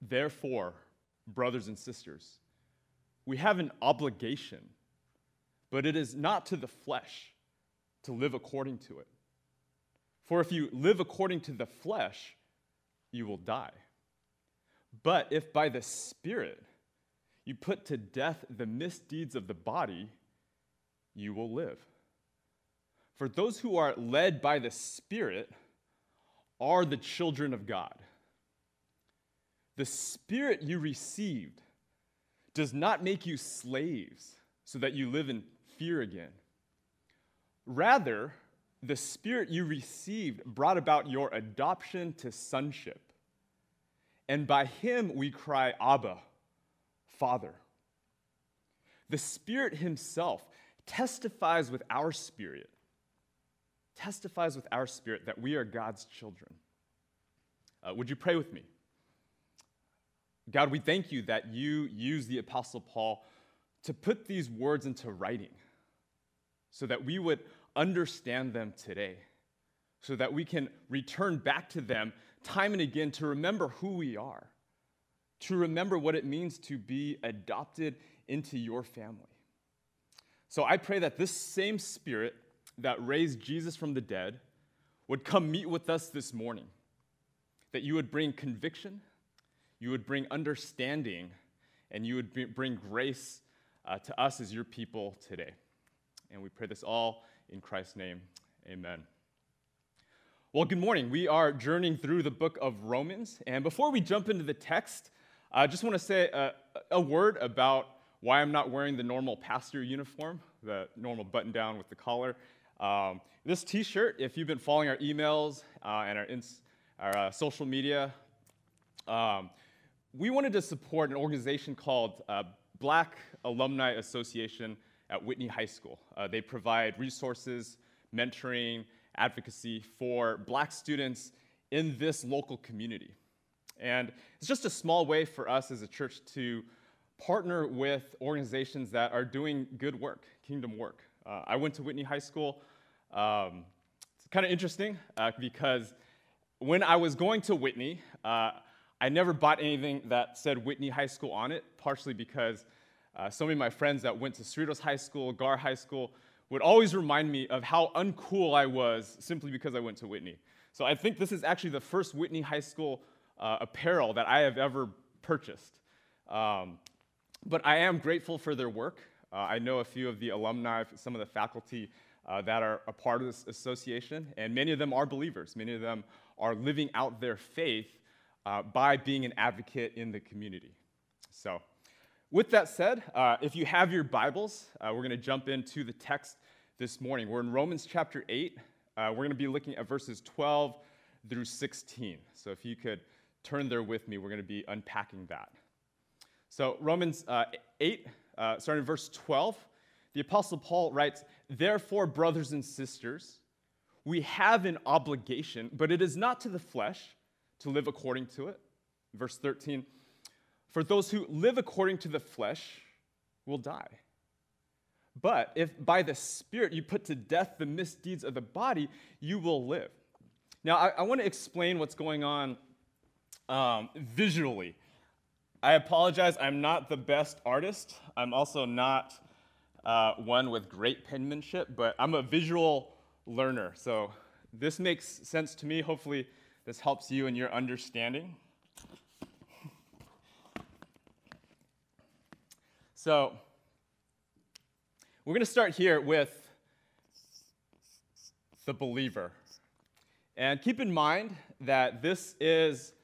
Therefore, brothers and sisters, we have an obligation, but it is not to the flesh to live according to it. For if you live according to the flesh, you will die. But if by the Spirit you put to death the misdeeds of the body, you will live. For those who are led by the Spirit are the children of God. The Spirit you received does not make you slaves so that you live in fear again. Rather, the Spirit you received brought about your adoption to sonship. And by him we cry, Abba, Father. The Spirit himself testifies with our spirit that we are God's children. Would you pray with me? God, we thank you that you used the Apostle Paul to put these words into writing so that we would understand them today, so that we can return back to them time and again to remember who we are, to remember what it means to be adopted into your family. So I pray that this same Spirit that raised Jesus from the dead would come meet with us this morning, that you would bring conviction, you would bring understanding, and you would bring grace to us as your people today. And we pray this all in Christ's name. Amen. Well, good morning. We are journeying through the book of Romans. And before we jump into the text, I just want to say a word about why I'm not wearing the normal pastor uniform, the normal button-down with the collar. This T-shirt, if you've been following our emails and our social media, we wanted to support an organization called Black Alumni Association at Whitney High School. They provide resources, mentoring, advocacy for black students in this local community. And it's just a small way for us as a church to partner with organizations that are doing good work, kingdom work. I went to Whitney High School. It's kind of interesting because when I was going to Whitney, I never bought anything that said Whitney High School on it, partially because so many of my friends that went to Cerritos High School, Gar High School, would always remind me of how uncool I was simply because I went to Whitney. So I think this is actually the first Whitney High School apparel that I have ever purchased. But I am grateful for their work. I know a few of the alumni, some of the faculty that are a part of this association, and many of them are believers. Many of them are living out their faith by being an advocate in the community. So with that said, if you have your Bibles, we're going to jump into the text this morning. We're in Romans chapter 8. We're going to be looking at verses 12 through 16. So if you could turn there with me, we're going to be unpacking that. So Romans 8, starting in verse 12, the Apostle Paul writes, "Therefore, brothers and sisters, we have an obligation, but it is not to the flesh to live according to it." Verse 13, "For those who live according to the flesh will die. But if by the Spirit you put to death the misdeeds of the body, you will live." Now, I want to explain what's going on visually. I apologize, I'm not the best artist. I'm also not one with great penmanship, but I'm a visual learner. So this makes sense to me. Hopefully this helps you in your understanding. So we're going to start here with the believer. And keep in mind that this is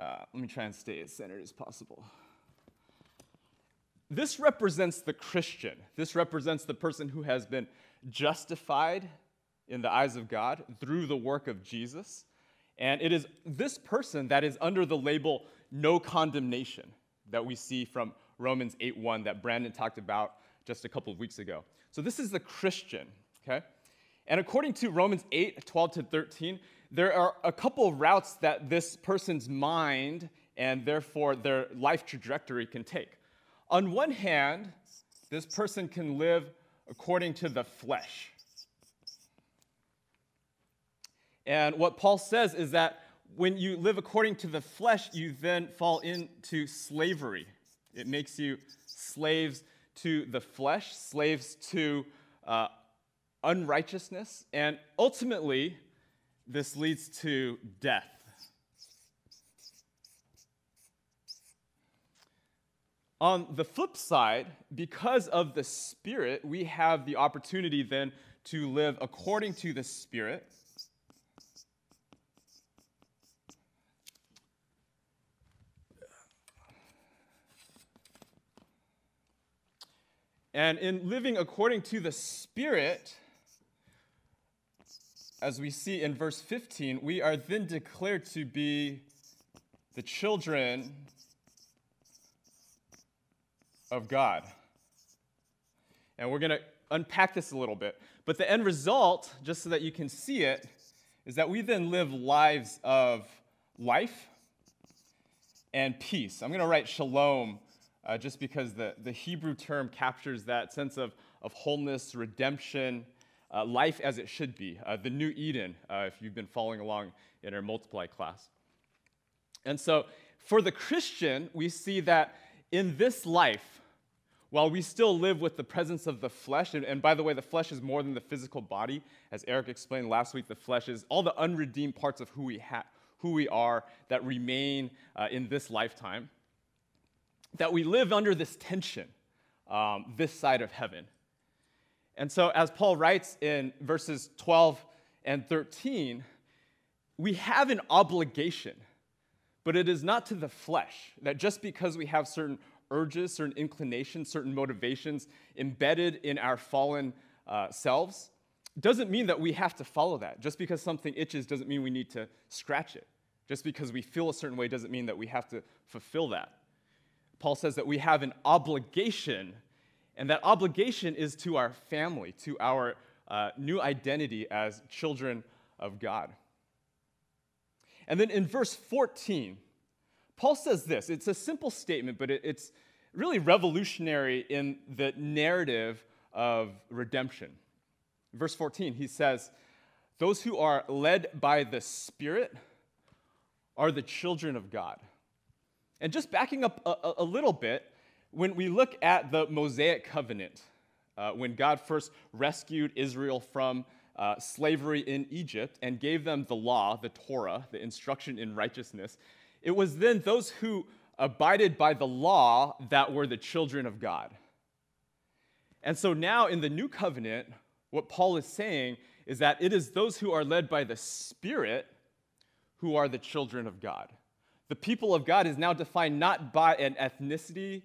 let me try and stay as centered as possible. This represents the Christian. This represents the person who has been justified in the eyes of God through the work of Jesus. And it is this person that is under the label no condemnation that we see from Romans 8:1 that Brendan talked about just a couple of weeks ago. So this is the Christian, okay? And according to Romans 8:12 to 13, there are a couple of routes that this person's mind and therefore their life trajectory can take. On one hand, this person can live according to the flesh. And what Paul says is that when you live according to the flesh, you then fall into slavery. It makes you slaves to the flesh, slaves to unrighteousness, and ultimately, this leads to death. On the flip side, because of the Spirit, we have the opportunity then to live according to the Spirit. And in living according to the Spirit, as we see in verse 15, we are then declared to be the children of God. And we're going to unpack this a little bit. But the end result, just so that you can see it, is that we then live lives of life and peace. I'm going to write shalom just because the Hebrew term captures that sense of wholeness, redemption, life as it should be, the new Eden, if you've been following along in our multiply class. And so for the Christian, we see that in this life, while we still live with the presence of the flesh, and by the way, the flesh is more than the physical body. As Eric explained last week, the flesh is all the unredeemed parts of who we are that remain in this lifetime, that we live under this tension, this side of heaven. And so as Paul writes in verses 12 and 13, we have an obligation, but it is not to the flesh, that just because we have certain urges, certain inclinations, certain motivations embedded in our fallen selves, doesn't mean that we have to follow that. Just because something itches doesn't mean we need to scratch it. Just because we feel a certain way doesn't mean that we have to fulfill that. Paul says that we have an obligation, and that obligation is to our family, to our new identity as children of God. And then in verse 14, Paul says this. It's a simple statement, but it's really revolutionary in the narrative of redemption. Verse 14, he says, "Those who are led by the Spirit are the children of God." And just backing up a little bit, when we look at the Mosaic Covenant, when God first rescued Israel from slavery in Egypt and gave them the law, the Torah, the instruction in righteousness, it was then those who abided by the law that were the children of God. And so now in the New Covenant, what Paul is saying is that it is those who are led by the Spirit who are the children of God. The people of God is now defined not by an ethnicity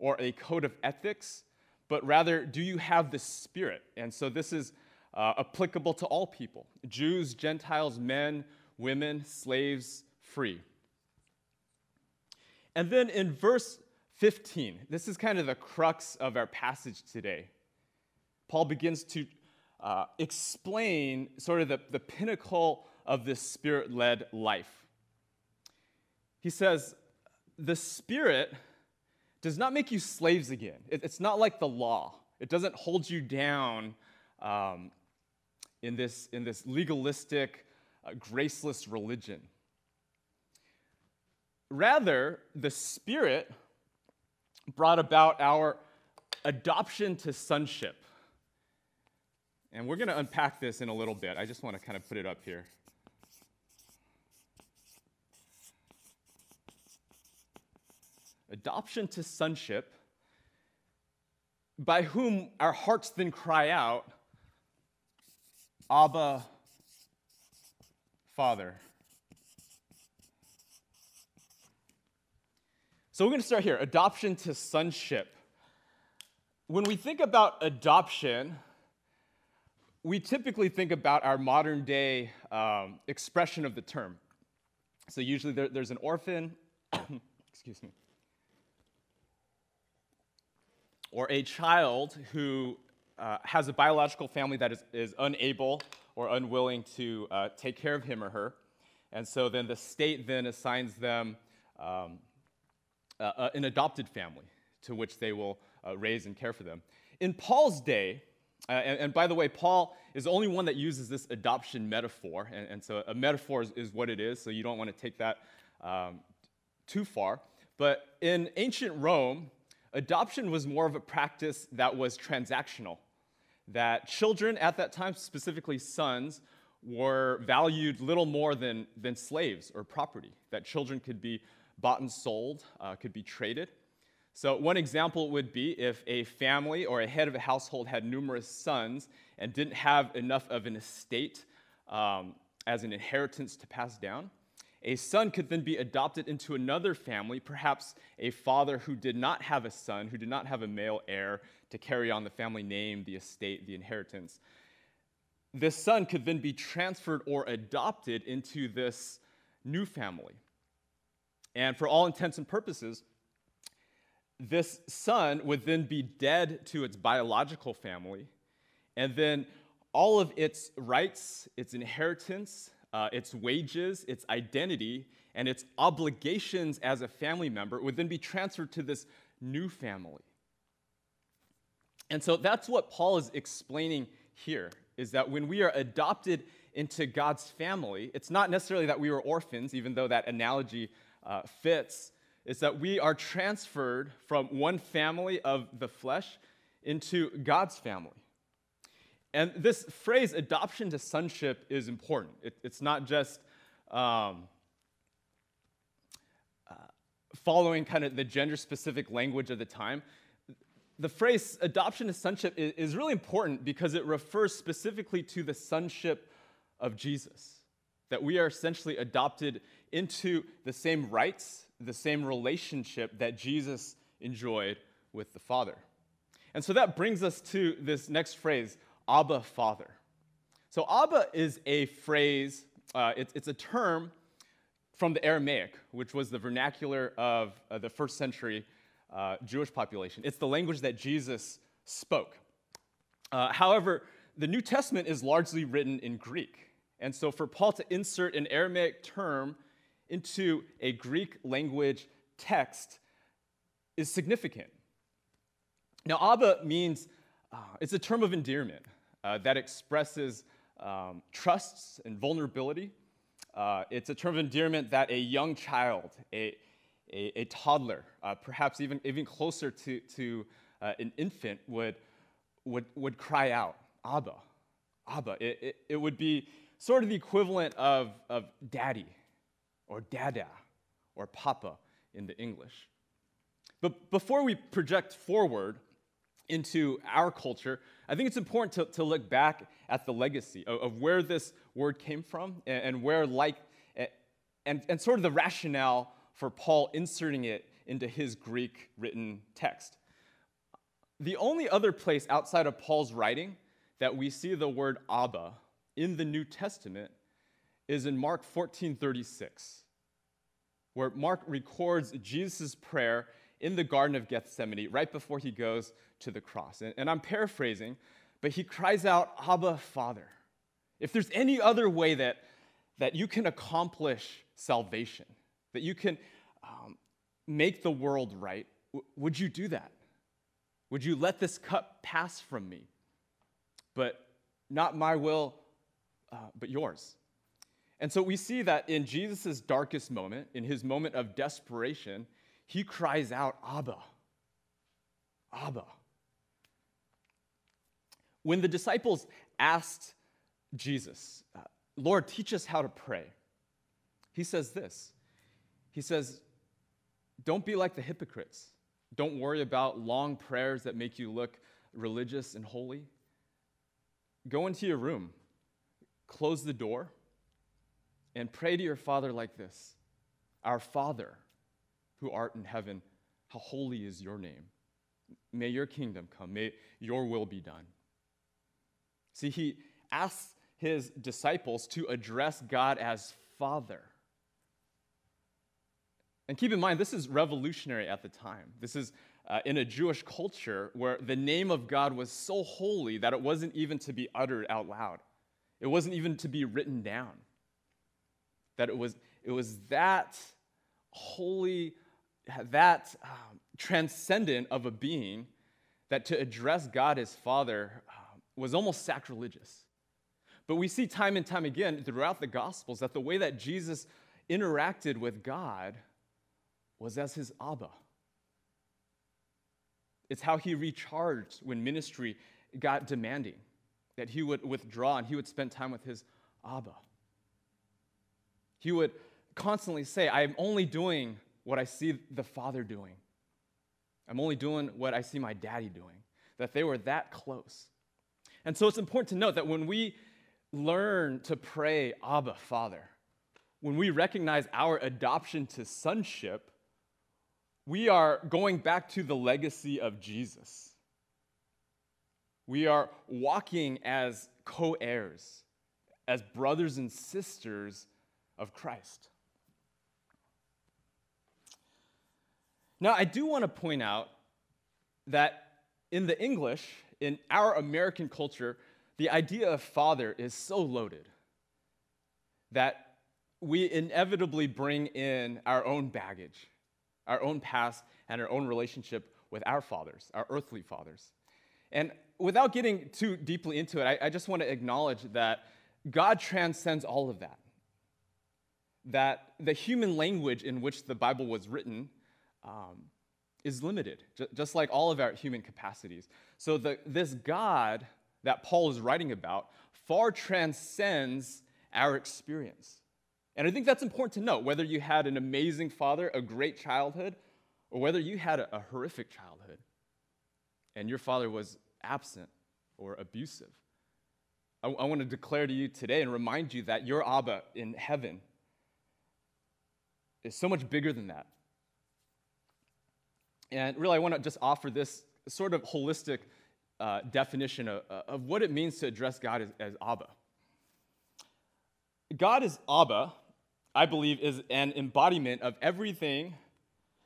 or a code of ethics, but rather, do you have the Spirit? And so this is applicable to all people, Jews, Gentiles, men, women, slaves, free. And then in verse 15, this is kind of the crux of our passage today. Paul begins to explain sort of the pinnacle of this Spirit-led life. He says, the Spirit does not make you slaves again. It's not like the law. It doesn't hold you down in this legalistic, graceless religion. Rather, the Spirit brought about our adoption to sonship. And we're going to unpack this in a little bit. I just want to kind of put it up here. Adoption to sonship, by whom our hearts then cry out, Abba, Father. So we're going to start here, adoption to sonship. When we think about adoption, we typically think about our modern day expression of the term. So usually there's an orphan, excuse me, or a child who has a biological family that is unable or unwilling to take care of him or her. And so then the state then assigns them an adopted family to which they will raise and care for them. In Paul's day, And by the way, Paul is the only one that uses this adoption metaphor. And so a metaphor is what it is, so you don't want to take that too far. But in ancient Rome, adoption was more of a practice that was transactional, that children at that time, specifically sons, were valued little more than slaves or property, that children could be bought and sold, could be traded. So one example would be if a family or a head of a household had numerous sons and didn't have enough of an estate as an inheritance to pass down, a son could then be adopted into another family, perhaps a father who did not have a son, who did not have a male heir to carry on the family name, the estate, the inheritance. This son could then be transferred or adopted into this new family. And for all intents and purposes, this son would then be dead to its biological family, and then all of its rights, its inheritance, its wages, its identity, and its obligations as a family member would then be transferred to this new family. And so that's what Paul is explaining here, is that when we are adopted into God's family, it's not necessarily that we were orphans, even though that analogy fits. It's that we are transferred from one family of the flesh into God's family. And this phrase, adoption to sonship, is important. It's not just following kind of the gender-specific language of the time. The phrase, adoption to sonship, is really important because it refers specifically to the sonship of Jesus, that we are essentially adopted into the same rights, the same relationship that Jesus enjoyed with the Father. And so that brings us to this next phrase, Abba, Father. So Abba is a phrase, it's a term from the Aramaic, which was the vernacular of the first century Jewish population. It's the language that Jesus spoke. However, the New Testament is largely written in Greek. And so for Paul to insert an Aramaic term into a Greek language text is significant. Now, Abba means, it's a term of endearment that expresses trusts and vulnerability. It's a term of endearment that a young child, a toddler, perhaps even closer to an infant would cry out, Abba, Abba. It would be sort of the equivalent of daddy, or dada, or papa in the English. But before we project forward into our culture, I think it's important to look back at the legacy of where this word came from and where, and sort of the rationale for Paul inserting it into his Greek written text. The only other place outside of Paul's writing that we see the word Abba in the New Testament is in Mark 14:36, where Mark records Jesus' prayer in the Garden of Gethsemane right before he goes to the cross. And I'm paraphrasing, but he cries out, Abba, Father. If there's any other way that you can accomplish salvation, that you can make the world right, would you do that? Would you let this cup pass from me? But not my will, but yours. And so we see that in Jesus' darkest moment, in his moment of desperation, he cries out, Abba, Abba. When the disciples asked Jesus, Lord, teach us how to pray, he says this. He says, don't be like the hypocrites. Don't worry about long prayers that make you look religious and holy. Go into your room, close the door, and pray to your Father like this, Our Father, who art in heaven, how holy is your name. May your kingdom come. May your will be done. See, he asks his disciples to address God as Father. And keep in mind, this is revolutionary at the time. This is in a Jewish culture where the name of God was so holy that it wasn't even to be uttered out loud. It wasn't even to be written down. That it was that holy, that transcendent of a being that to address God as Father was almost sacrilegious. But we see time and time again throughout the Gospels that the way that Jesus interacted with God was as his Abba. It's how he recharged when ministry got demanding, that he would withdraw and he would spend time with his Abba. He would constantly say, I'm only doing what I see the Father doing. I'm only doing what I see my daddy doing, that they were that close. And so it's important to note that when we learn to pray, Abba, Father, when we recognize our adoption to sonship, we are going back to the legacy of Jesus. We are walking as co-heirs, as brothers and sisters of Christ. Now, I do want to point out that in the English, in our American culture, the idea of father is so loaded that we inevitably bring in our own baggage, our own past, and our own relationship with our fathers, our earthly fathers. And without getting too deeply into it, I just want to acknowledge that God transcends all of that. That the human language in which the Bible was written is limited, just like all of our human capacities. So this God that Paul is writing about far transcends our experience. And I think that's important to note, whether you had an amazing father, a great childhood, or whether you had a horrific childhood and your father was absent or abusive. I want to declare to you today and remind you that your Abba in heaven is so much bigger than that. And really, I want to just offer this sort of holistic definition of what it means to address God as Abba. God as Abba, I believe, is an embodiment of everything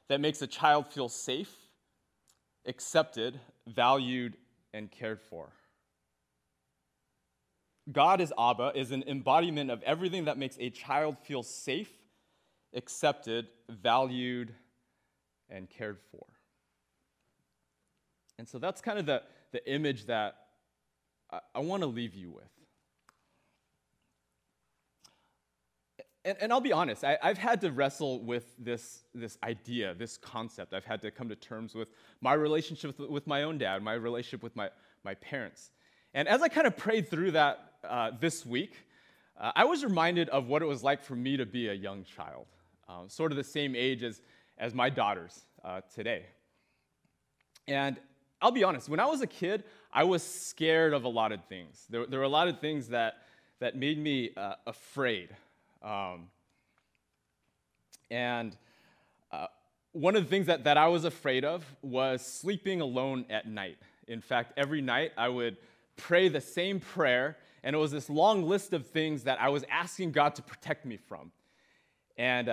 that makes a child feel safe, accepted, valued, and cared for. God as Abba is an embodiment of everything that makes a child feel safe, accepted, valued, and cared for. And so that's kind of the image that I want to leave you with. And I'll be honest, I've had to wrestle with this idea, this concept. I've had to come to terms with my relationship with my own dad, my relationship with my parents. And as I kind of prayed through that this week, I was reminded of what it was like for me to be a young child, sort of the same age as my daughters today. And I'll be honest, when I was a kid, I was scared of a lot of things. There were a lot of things that made me afraid. One of the things that I was afraid of was sleeping alone at night. In fact, every night I would pray the same prayer, and it was this long list of things that I was asking God to protect me from. And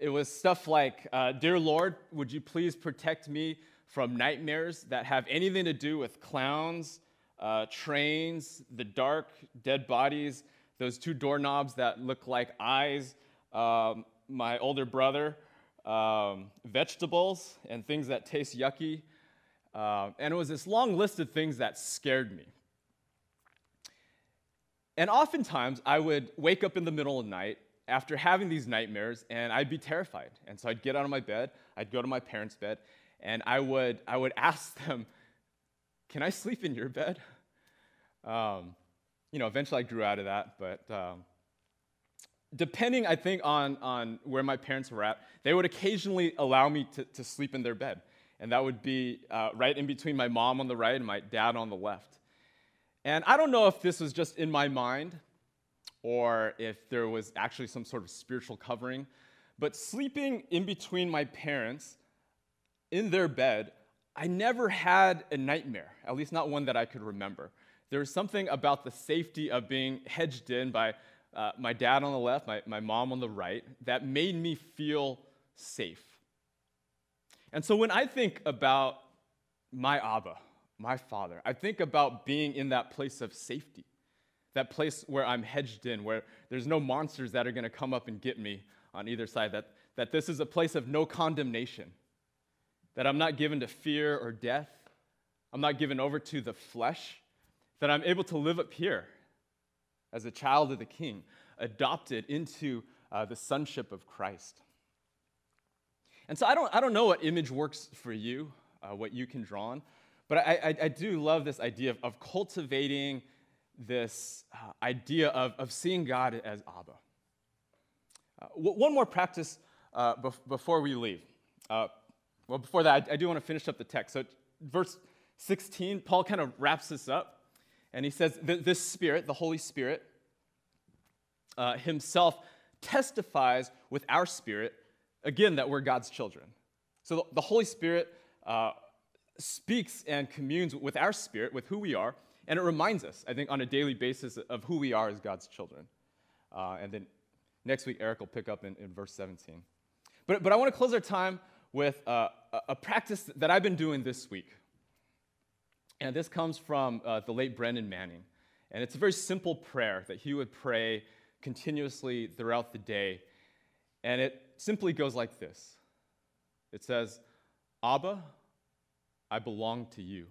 it was stuff like, Dear Lord, would you please protect me from nightmares that have anything to do with clowns, trains, the dark, dead bodies, those two doorknobs that look like eyes, my older brother, vegetables, and things that taste yucky. And it was this long list of things that scared me. And oftentimes, I would wake up in the middle of the night after having these nightmares, and I'd be terrified. And so I'd get out of my bed, I'd go to my parents' bed, and I would ask them, can I sleep in your bed? Eventually I grew out of that, but depending, I think, on where my parents were at, they would occasionally allow me to sleep in their bed. And that would be right in between my mom on the right and my dad on the left. And I don't know if this was just in my mind or if there was actually some sort of spiritual covering, but sleeping in between my parents in their bed, I never had a nightmare, at least not one that I could remember. There was something about the safety of being hedged in by my dad on the left, my mom on the right, that made me feel safe. And so when I think about my Abba, my father, I think about being in that place of safety, that place where I'm hedged in, where there's no monsters that are going to come up and get me on either side, that this is a place of no condemnation, that I'm not given to fear or death, I'm not given over to the flesh, that I'm able to live up here as a child of the King, adopted into the sonship of Christ. And so I don't know what image works for you, what you can draw on, but I do love this idea of cultivating this idea of seeing God as Abba. One more practice before we leave. Well, before that, I do want to finish up the text. So verse 16, Paul kind of wraps this up, and he says, this Spirit, the Holy Spirit, himself testifies with our spirit, again, that we're God's children. So the Holy Spirit speaks and communes with our spirit, with who we are, and it reminds us, I think, on a daily basis of who we are as God's children. And then next week, Eric will pick up in verse 17. But I want to close our time with a practice that I've been doing this week. And this comes from the late Brendan Manning. And it's a very simple prayer that he would pray continuously throughout the day. And it simply goes like this. It says, Abba, I belong to you.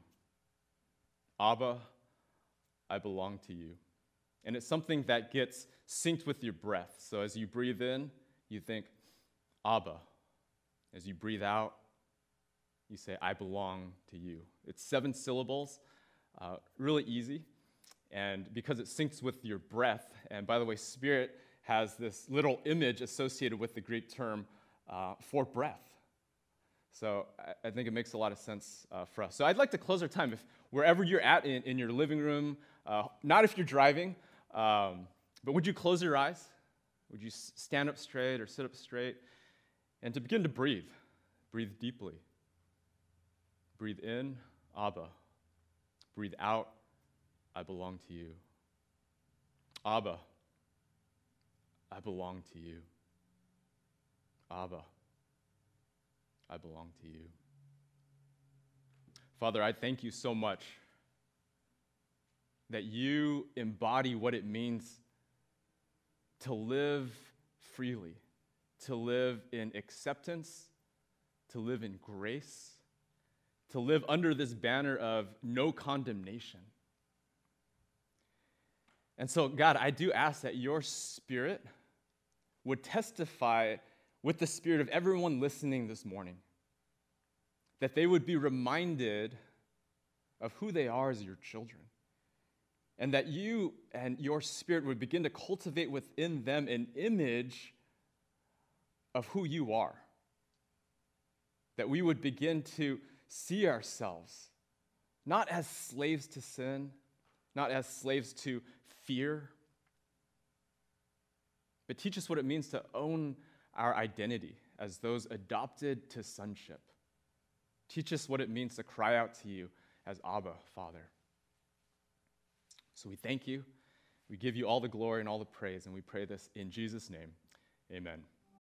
Abba, I belong to you. And it's something that gets synced with your breath. So as you breathe in, you think, Abba. As you breathe out, you say, I belong to you. It's 7 syllables, really easy. And because it syncs with your breath, and by the way, spirit has this little image associated with the Greek term for breath. So I think it makes a lot of sense for us. So I'd like to close our time. If wherever you're at in your living room, not if you're driving, but would you close your eyes? Would you stand up straight or sit up straight? And to begin to breathe. Breathe deeply. Breathe in, Abba. Breathe out, I belong to you. Abba, I belong to you. Abba, I belong to you. Father, I thank you so much that you embody what it means to live freely, to live in acceptance, to live in grace, to live under this banner of no condemnation. And so, God, I do ask that your Spirit would testify with the spirit of everyone listening this morning, that they would be reminded of who they are as your children, and that you and your Spirit would begin to cultivate within them an image of who you are, that we would begin to see ourselves not as slaves to sin, not as slaves to fear, but teach us what it means to own our identity as those adopted to sonship. Teach us what it means to cry out to you as Abba, Father. So we thank you. We give you all the glory and all the praise, and we pray this in Jesus' name. Amen.